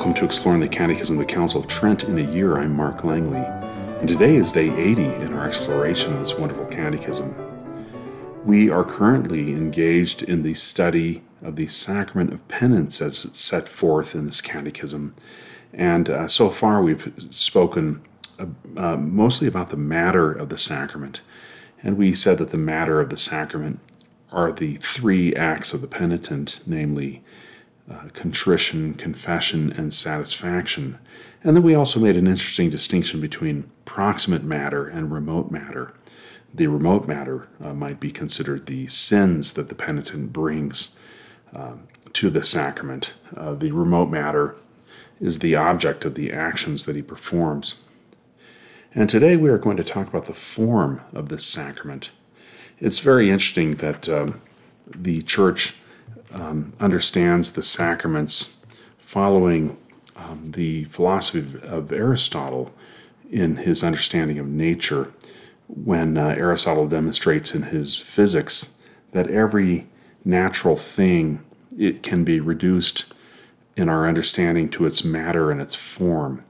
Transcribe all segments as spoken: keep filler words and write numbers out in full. Welcome to Exploring the Catechism of the Council of Trent in a Year. I'm Mark Langley, and today is day eighty in our exploration of this wonderful catechism. We are currently engaged in the study of the Sacrament of Penance as it's set forth in this catechism, and uh, so far we've spoken uh, uh, mostly about the matter of the sacrament, and we said that the matter of the sacrament are the three acts of the penitent, namely Uh, contrition, confession, and satisfaction. And then we also made an interesting distinction between proximate matter and remote matter. The remote matter uh, might be considered the sins that the penitent brings uh, to the sacrament. Uh, the remote matter is the object of the actions that he performs. And today we are going to talk about the form of this sacrament. It's very interesting that um, the Church Um, understands the sacraments following um, the philosophy of, of Aristotle in his understanding of nature, when uh, Aristotle demonstrates in his physics that every natural thing, it can be reduced in our understanding to its matter and its form.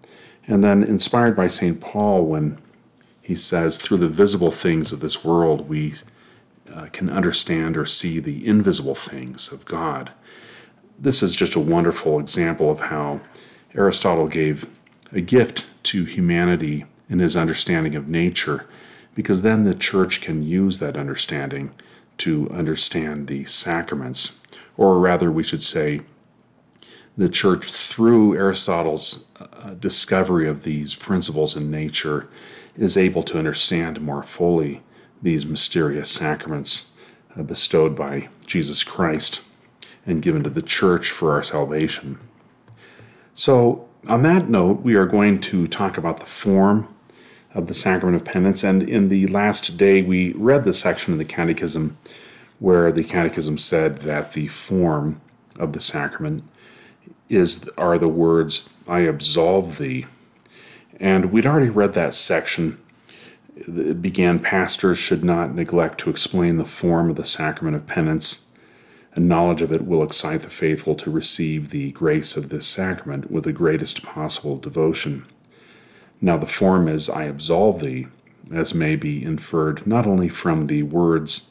And then inspired by Saint Paul when he says, through the visible things of this world we Uh, can understand or see the invisible things of God. This is just a wonderful example of how Aristotle gave a gift to humanity in his understanding of nature, because then the Church can use that understanding to understand the sacraments. Or rather, we should say, the Church, through Aristotle's uh, discovery of these principles in nature, is able to understand more fully these mysterious sacraments bestowed by Jesus Christ and given to the Church for our salvation. So, on that note, we are going to talk about the form of the Sacrament of Penance, and in the last day we read the section of the Catechism where the Catechism said that the form of the sacrament is are the words, "I absolve thee." And we'd already read that section. It began, pastors should not neglect to explain the form of the Sacrament of Penance. A knowledge of it will excite the faithful to receive the grace of this sacrament with the greatest possible devotion. Now the form is, I absolve thee, as may be inferred not only from the words,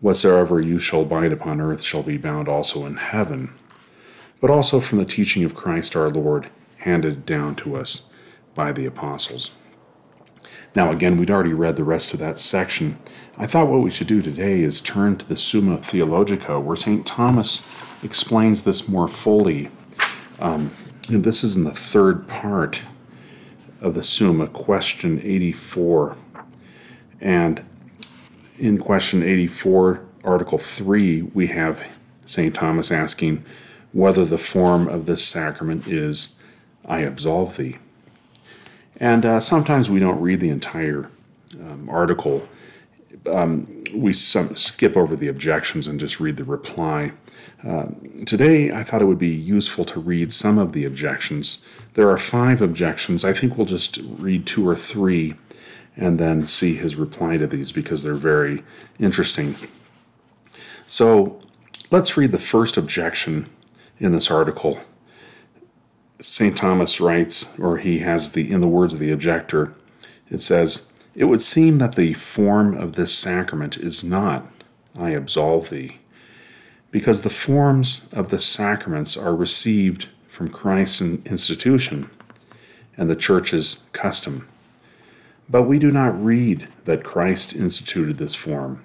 whatsoever you shall bind upon earth shall be bound also in heaven, but also from the teaching of Christ our Lord, handed down to us by the apostles. Now again, we'd already read the rest of that section. I thought what we should do today is turn to the Summa Theologica, where Saint Thomas explains this more fully. Um, and this is in the third part of the Summa, question eighty-four. And in question eighty-four, Article three, we have Saint Thomas asking whether the form of this sacrament is, I absolve thee. And uh, sometimes we don't read the entire um, article. Um, we some, skip over the objections and just read the reply. Uh, today, I thought it would be useful to read some of the objections. There are five objections. I think we'll just read two or three and then see his reply to these, because they're very interesting. So let's read the first objection in this article. Saint Thomas writes, or he has the, in the words of the objector, it says, it would seem that the form of this sacrament is not, I absolve thee, because the forms of the sacraments are received from Christ's institution and the Church's custom. But we do not read that Christ instituted this form,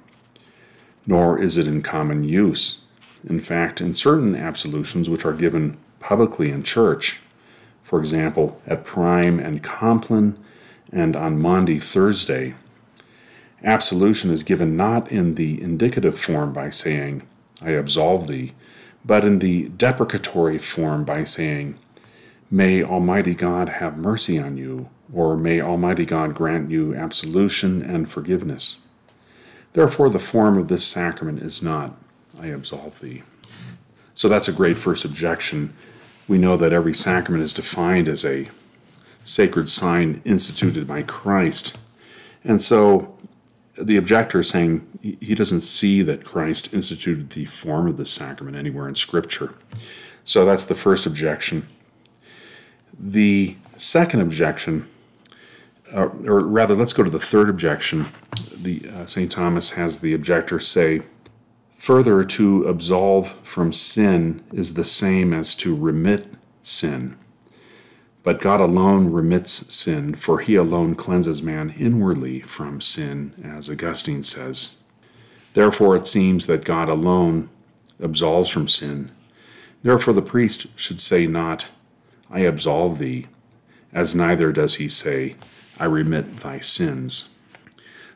nor is it in common use. In fact, in certain absolutions which are given publicly in church, for example, at Prime and Compline and on Maundy Thursday, absolution is given not in the indicative form by saying, I absolve thee, but in the deprecatory form by saying, May Almighty God have mercy on you, or May Almighty God grant you absolution and forgiveness. Therefore, the form of this sacrament is not, I absolve thee. So that's a great first objection. We know that every sacrament is defined as a sacred sign instituted by Christ. And so the objector is saying he doesn't see that Christ instituted the form of the sacrament anywhere in Scripture. So that's the first objection. The second objection, or, or rather, let's go to the third objection. The uh, Saint Thomas has the objector say, "Further, to absolve from sin is the same as to remit sin. But God alone remits sin, for he alone cleanses man inwardly from sin," as Augustine says. Therefore, it seems that God alone absolves from sin. Therefore, the priest should say not, "I absolve thee," as neither does he say, "I remit thy sins."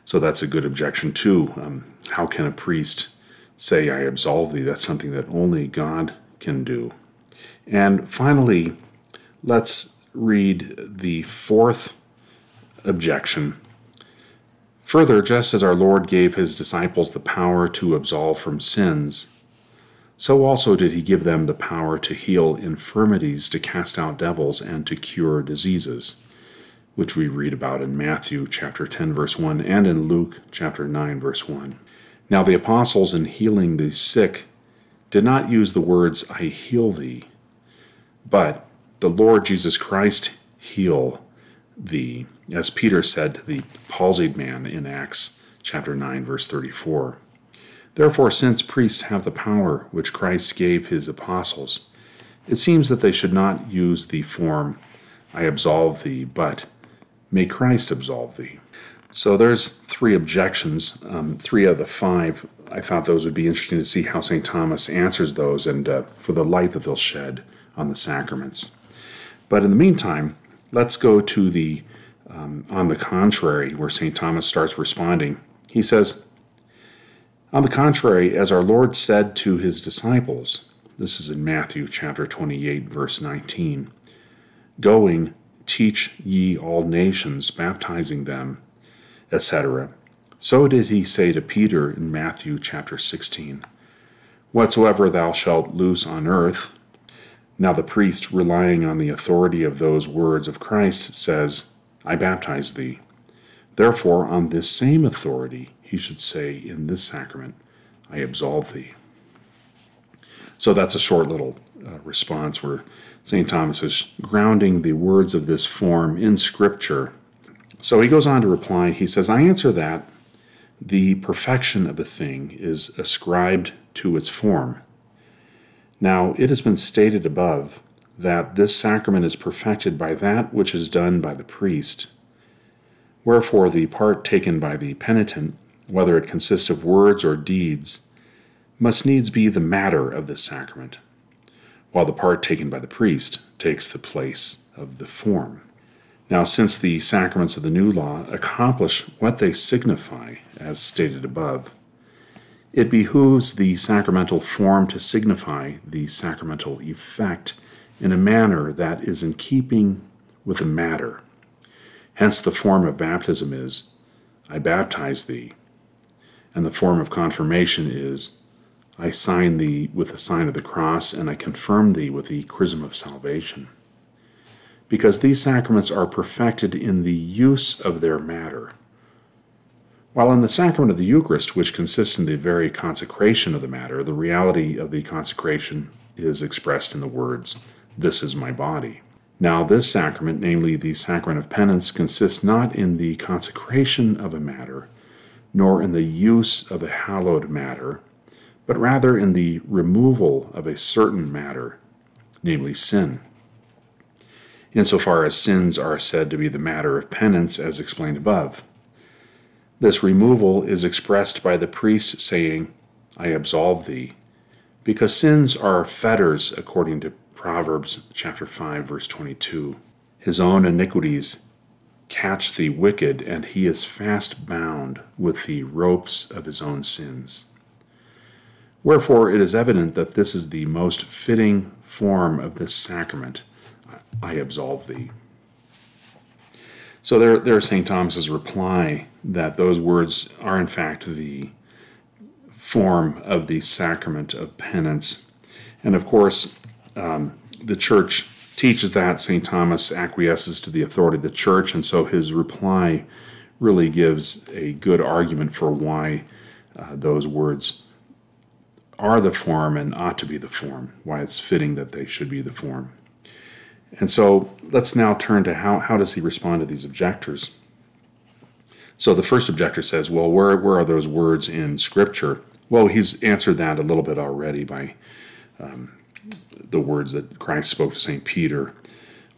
So that's a good objection too. Um, how can a priest say, "I absolve thee"? That's something that only God can do. And finally, let's read the fourth objection. "Further, just as our Lord gave his disciples the power to absolve from sins, so also did he give them the power to heal infirmities, to cast out devils, and to cure diseases," which we read about in Matthew chapter ten, verse one, and in Luke chapter nine, verse one. "Now the apostles, in healing the sick, did not use the words, 'I heal thee,' but 'the Lord Jesus Christ heal thee,' as Peter said to the palsied man in Acts chapter nine, verse thirty-four. Therefore, since priests have the power which Christ gave his apostles, it seems that they should not use the form, 'I absolve thee,' but 'may Christ absolve thee.'" So there's three objections, um, three out of the five. I thought those would be interesting to see how Saint Thomas answers those, and uh, for the light that they'll shed on the sacraments. But in the meantime, let's go to the, um, on the contrary, where Saint Thomas starts responding. He says, "On the contrary, as our Lord said to his disciples," this is in Matthew chapter twenty-eight, verse nineteen, "Going, teach ye all nations, baptizing them," et cetera. "So did he say to Peter in Matthew chapter sixteen, 'Whatsoever thou shalt loose on earth,' now the priest, relying on the authority of those words of Christ, says, 'I baptize thee.' Therefore, on this same authority, he should say in this sacrament, 'I absolve thee.'" So that's a short little uh, response where Saint Thomas is grounding the words of this form in Scripture. So he goes on to reply. He says, "I answer that the perfection of a thing is ascribed to its form. Now, it has been stated above that this sacrament is perfected by that which is done by the priest. Wherefore, the part taken by the penitent, whether it consist of words or deeds, must needs be the matter of this sacrament, while the part taken by the priest takes the place of the form. Now, since the sacraments of the new law accomplish what they signify, as stated above, it behooves the sacramental form to signify the sacramental effect in a manner that is in keeping with the matter. Hence the form of baptism is, 'I baptize thee,' and the form of confirmation is, 'I sign thee with the sign of the cross, and I confirm thee with the chrism of salvation.' Because these sacraments are perfected in the use of their matter. While in the sacrament of the Eucharist, which consists in the very consecration of the matter, the reality of the consecration is expressed in the words, 'This is my body.' Now this sacrament, namely the sacrament of penance, consists not in the consecration of a matter, nor in the use of a hallowed matter, but rather in the removal of a certain matter, namely sin. Insofar as sins are said to be the matter of penance, as explained above, this removal is expressed by the priest saying, 'I absolve thee,' because sins are fetters according to Proverbs chapter five, verse twenty-two. 'His own iniquities catch the wicked, and he is fast bound with the ropes of his own sins.' Wherefore it is evident that this is the most fitting form of this sacrament, 'I absolve thee.'" So there, there's Saint Thomas's reply that those words are in fact the form of the sacrament of penance. And of course, um, the Church teaches that. Saint Thomas acquiesces to the authority of the Church, and so his reply really gives a good argument for why uh, those words are the form and ought to be the form, why it's fitting that they should be the form. And so let's now turn to how, how does he respond to these objectors? So the first objector says, well, where, where are those words in Scripture? Well, he's answered that a little bit already by um, the words that Christ spoke to Saint Peter,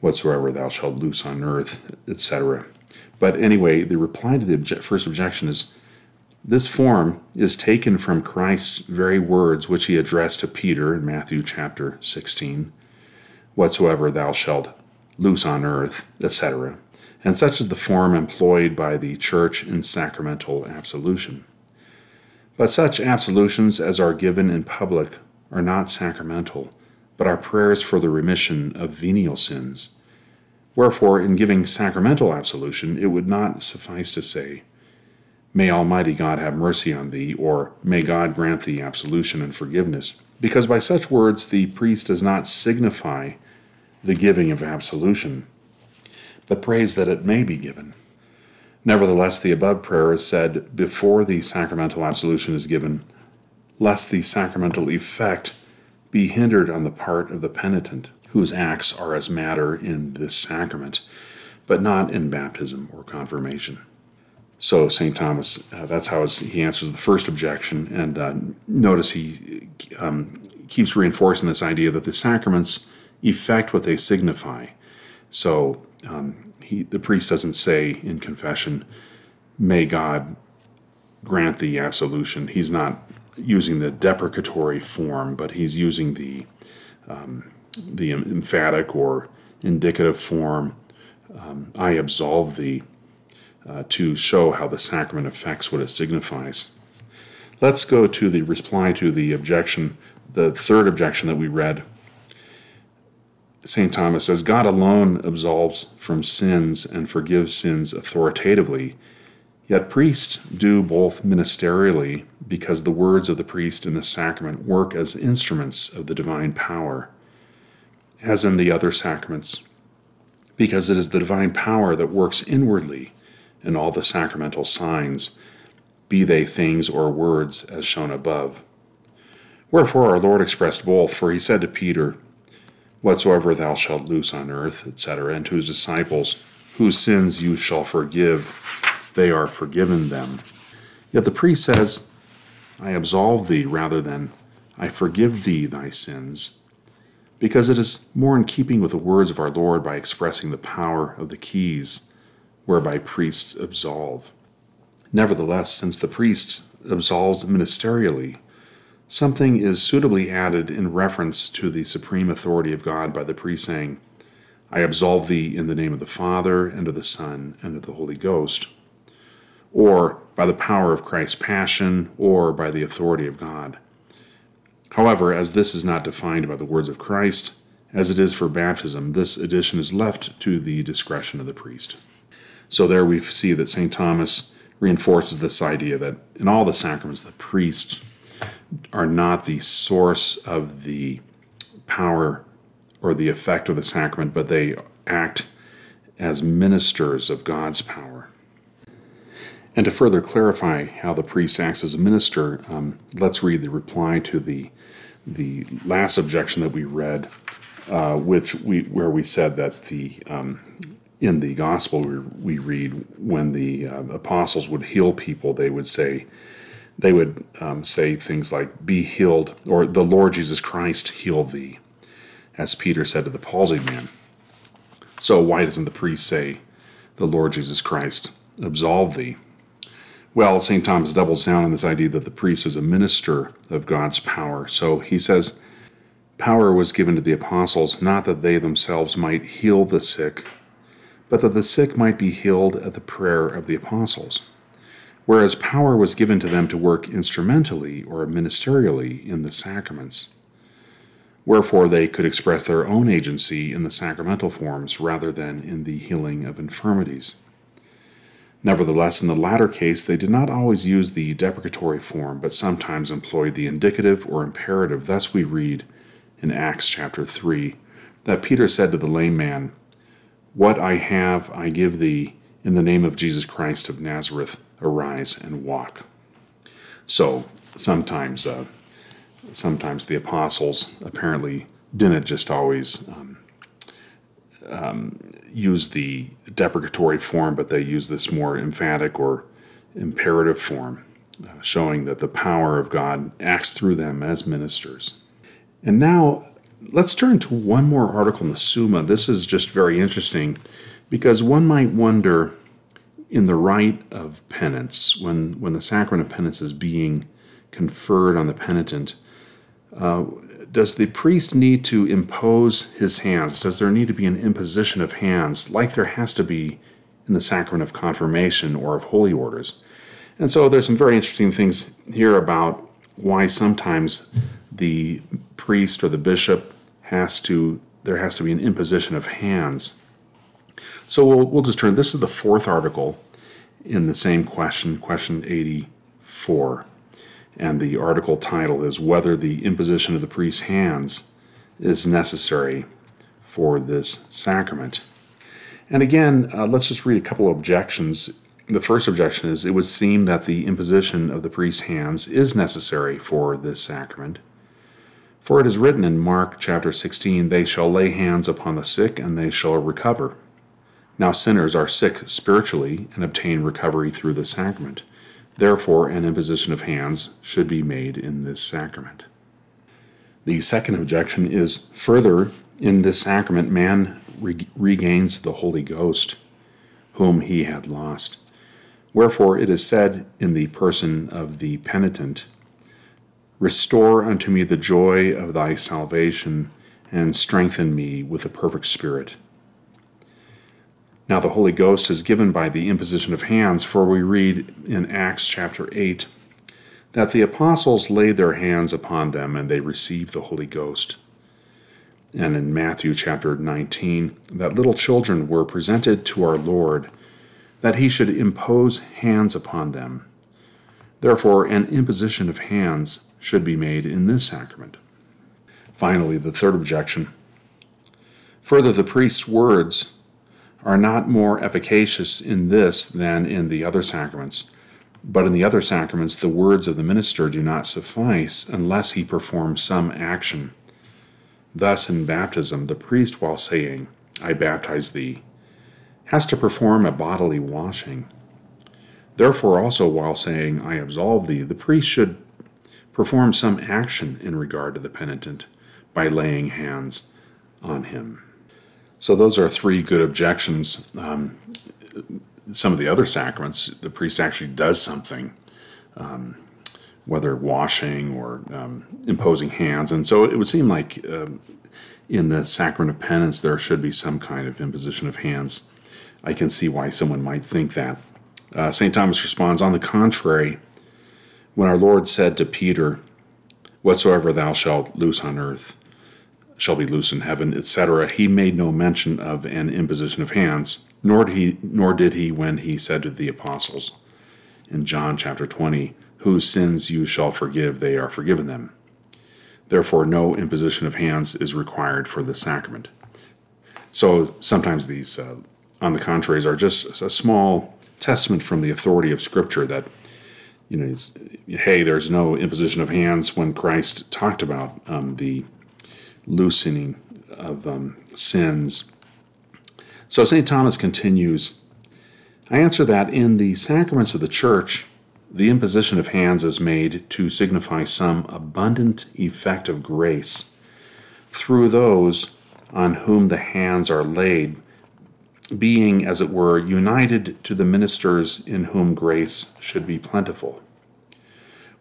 whatsoever thou shalt loose on earth, et cetera. But anyway, the reply to the obje- first objection is, this form is taken from Christ's very words, which he addressed to Peter in Matthew chapter sixteen, whatsoever thou shalt loose on earth, et cetera. And such is the form employed by the Church in sacramental absolution. But such absolutions as are given in public are not sacramental, but are prayers for the remission of venial sins. Wherefore, in giving sacramental absolution, it would not suffice to say, May Almighty God have mercy on thee, or May God grant thee absolution and forgiveness, because by such words the priest does not signify the giving of absolution, but prays that it may be given. Nevertheless, the above prayer is said before the sacramental absolution is given, lest the sacramental effect be hindered on the part of the penitent, whose acts are as matter in this sacrament, but not in baptism or confirmation. So Saint Thomas, uh, that's how he answers the first objection. And uh, notice he um, keeps reinforcing this idea that the sacraments effect what they signify. So um, he, the priest doesn't say in confession, may God grant thee absolution. He's not using the deprecatory form, but he's using the, um, the emphatic or indicative form, um, I absolve thee, Uh, to show how the sacrament affects what it signifies. Let's go to the reply to the objection, the third objection that we read. Saint Thomas says, God alone absolves from sins and forgives sins authoritatively, yet priests do both ministerially, because the words of the priest in the sacrament work as instruments of the divine power, as in the other sacraments, because it is the divine power that works inwardly, and all the sacramental signs, be they things or words, as shown above. Wherefore our Lord expressed both, for he said to Peter, whatsoever thou shalt loose on earth, et cetera, and to his disciples, whose sins you shall forgive, they are forgiven them. Yet the priest says, I absolve thee, rather than I forgive thee thy sins, because it is more in keeping with the words of our Lord by expressing the power of the keys, whereby priests absolve. Nevertheless, since the priest absolves ministerially, something is suitably added in reference to the supreme authority of God by the priest saying, I absolve thee in the name of the Father, and of the Son, and of the Holy Ghost, or by the power of Christ's passion, or by the authority of God. However, as this is not defined by the words of Christ, as it is for baptism, this addition is left to the discretion of the priest. So there we see that Saint Thomas reinforces this idea that in all the sacraments, the priests are not the source of the power or the effect of the sacrament, but they act as ministers of God's power. And to further clarify how the priest acts as a minister, um, let's read the reply to the, the last objection that we read, uh, which we where we said that the... Um, In the Gospel, we read when the uh, apostles would heal people, they would say, they would um, say things like, "Be healed," or "The Lord Jesus Christ heal thee," as Peter said to the palsied man. So why doesn't the priest say, "The Lord Jesus Christ absolve thee"? Well, Saint Thomas doubles down on this idea that the priest is a minister of God's power. So he says, "Power was given to the apostles, not that they themselves might heal the sick, but that the sick might be healed at the prayer of the apostles, whereas power was given to them to work instrumentally or ministerially in the sacraments. Wherefore they could express their own agency in the sacramental forms rather than in the healing of infirmities. Nevertheless, in the latter case, they did not always use the deprecatory form, but sometimes employed the indicative or imperative. Thus we read in Acts chapter three that Peter said to the lame man, What I have I give thee, in the name of Jesus Christ of Nazareth, arise and walk." So sometimes uh, sometimes the apostles apparently didn't just always um, um, use the deprecatory form, but they use this more emphatic or imperative form, uh, showing that the power of God acts through them as ministers. And now let's turn to one more article in the Summa. This is just very interesting because one might wonder, in the rite of penance, when, when the sacrament of penance is being conferred on the penitent, uh, does the priest need to impose his hands? Does there need to be an imposition of hands like there has to be in the sacrament of confirmation or of holy orders? And so there's some very interesting things here about why sometimes the priest or the bishop has to, there has to be an imposition of hands. So we'll, we'll just turn, this is the fourth article in the same question, question eighty-four. And the article title is Whether the Imposition of the Priest's Hands is Necessary for This Sacrament. And again, uh, let's just read a couple of objections. The first objection is, it would seem that the imposition of the priest's hands is necessary for this sacrament. For it is written in Mark chapter sixteen, "They shall lay hands upon the sick and they shall recover. Now sinners are sick spiritually and obtain recovery through the sacrament. Therefore, an imposition of hands should be made in this sacrament." The second objection is, further, in this sacrament man re- regains the Holy Ghost, whom he had lost. Wherefore it is said in the person of the penitent, "Restore unto me the joy of thy salvation, and strengthen me with a perfect spirit." Now the Holy Ghost is given by the imposition of hands, for we read in Acts chapter eight that the apostles laid their hands upon them and they received the Holy Ghost. And in Matthew chapter nineteen, that little children were presented to our Lord that he should impose hands upon them. Therefore, an imposition of hands should be made in this sacrament. Finally, the third objection. Further, the priest's words are not more efficacious in this than in the other sacraments. But in the other sacraments, the words of the minister do not suffice unless he performs some action. Thus, in baptism, the priest, while saying, "I baptize thee," has to perform a bodily washing. Therefore, also while saying, "I absolve thee," the priest should perform some action in regard to the penitent by laying hands on him. So those are three good objections. Um, some of the other sacraments, the priest actually does something, um, whether washing or um, imposing hands. And so it would seem like um, in the sacrament of penance, there should be some kind of imposition of hands. I can see why someone might think that. Uh, Saint Thomas responds, "On the contrary, when our Lord said to Peter, 'Whatsoever thou shalt loose on earth shall be loose in heaven,' et cetera, he made no mention of an imposition of hands, nor did he, nor did he when he said to the apostles in John chapter twenty, 'Whose sins you shall forgive, they are forgiven them.' Therefore, no imposition of hands is required for this sacrament." So sometimes these, uh, on the contraries, are just a small testament from the authority of Scripture that, you know, it's, hey, there's no imposition of hands when Christ talked about um, the loosening of um, sins. So Saint Thomas continues, "I answer that in the sacraments of the Church, the imposition of hands is made to signify some abundant effect of grace through those on whom the hands are laid, being, as it were, united to the ministers in whom grace should be plentiful.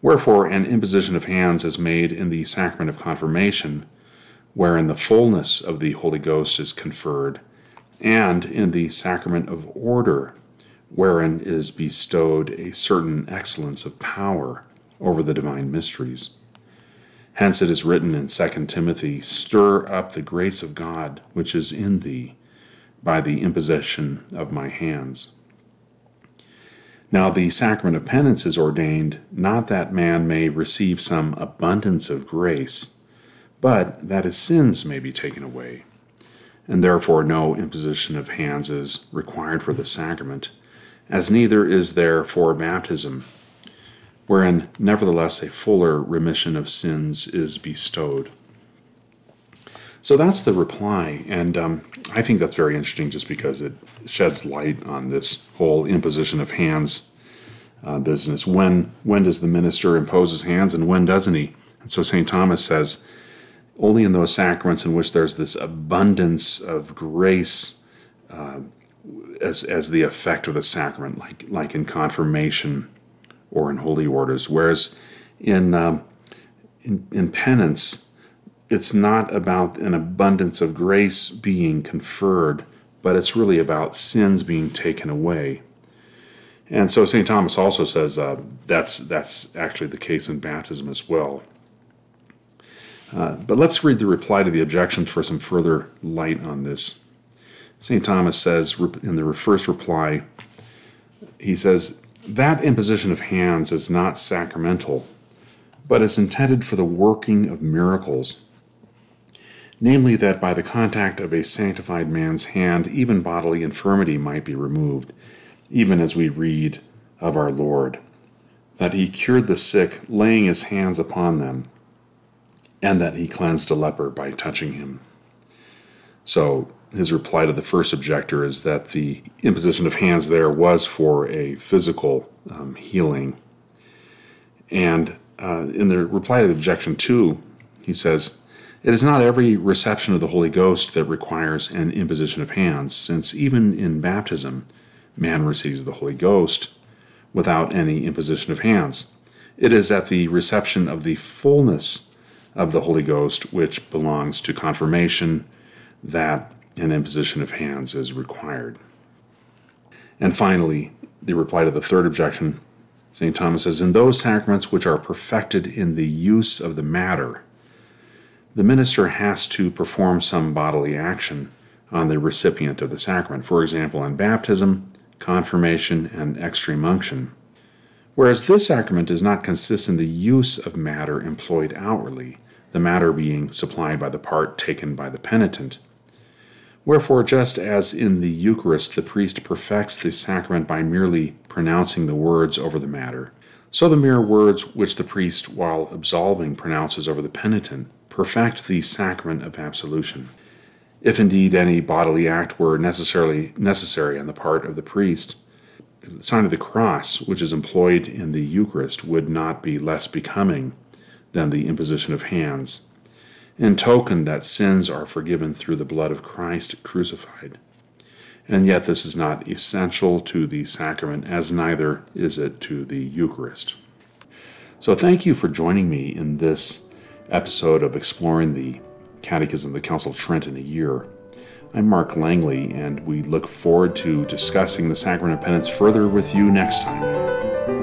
Wherefore, an imposition of hands is made in the sacrament of confirmation, wherein the fullness of the Holy Ghost is conferred, and in the sacrament of order, wherein is bestowed a certain excellence of power over the divine mysteries. Hence it is written in Second Timothy, 'Stir up the grace of God which is in thee by the imposition of my hands.' Now the sacrament of penance is ordained, not that man may receive some abundance of grace, but that his sins may be taken away, and therefore no imposition of hands is required for the sacrament, as neither is there for baptism, wherein nevertheless a fuller remission of sins is bestowed." So that's the reply, and um, I think that's very interesting just because it sheds light on this whole imposition of hands uh, business. When when does the minister impose his hands and when doesn't he? And so Saint Thomas says, only in those sacraments in which there's this abundance of grace uh, as, as the effect of the sacrament, like, like in confirmation or in holy orders, whereas in, um, in, in penance, it's not about an abundance of grace being conferred, but it's really about sins being taken away. And so Saint Thomas also says uh, that's, that's actually the case in baptism as well. Uh, but let's read the reply to the objections for some further light on this. Saint Thomas says in the first reply, he says, that imposition of hands is not sacramental, but is intended for the working of miracles. Namely, that by the contact of a sanctified man's hand, even bodily infirmity might be removed, even as we read of our Lord, that he cured the sick, laying his hands upon them, and that he cleansed a leper by touching him. So his reply to the first objector is that the imposition of hands there was for a physical um, healing. And uh, in the reply to the objection two, he says, it is not every reception of the Holy Ghost that requires an imposition of hands, since even in baptism, man receives the Holy Ghost without any imposition of hands. It is at the reception of the fullness of the Holy Ghost, which belongs to confirmation, that an imposition of hands is required. And finally, the reply to the third objection, Saint Thomas says, in those sacraments which are perfected in the use of the matter, the minister has to perform some bodily action on the recipient of the sacrament, for example, on baptism, confirmation, and extreme unction. Whereas this sacrament does not consist in the use of matter employed outwardly, the matter being supplied by the part taken by the penitent. Wherefore, just as in the Eucharist the priest perfects the sacrament by merely pronouncing the words over the matter, so the mere words which the priest, while absolving, pronounces over the penitent, perfect the sacrament of absolution. If indeed any bodily act were necessarily necessary on the part of the priest, the sign of the cross, which is employed in the Eucharist, would not be less becoming than the imposition of hands, in token that sins are forgiven through the blood of Christ crucified. And yet this is not essential to the sacrament, as neither is it to the Eucharist. So thank you for joining me in this episode of Exploring the Catechism of the Council of Trent in a Year. I'm Mark Langley, and we look forward to discussing the Sacrament of Penance further with you next time.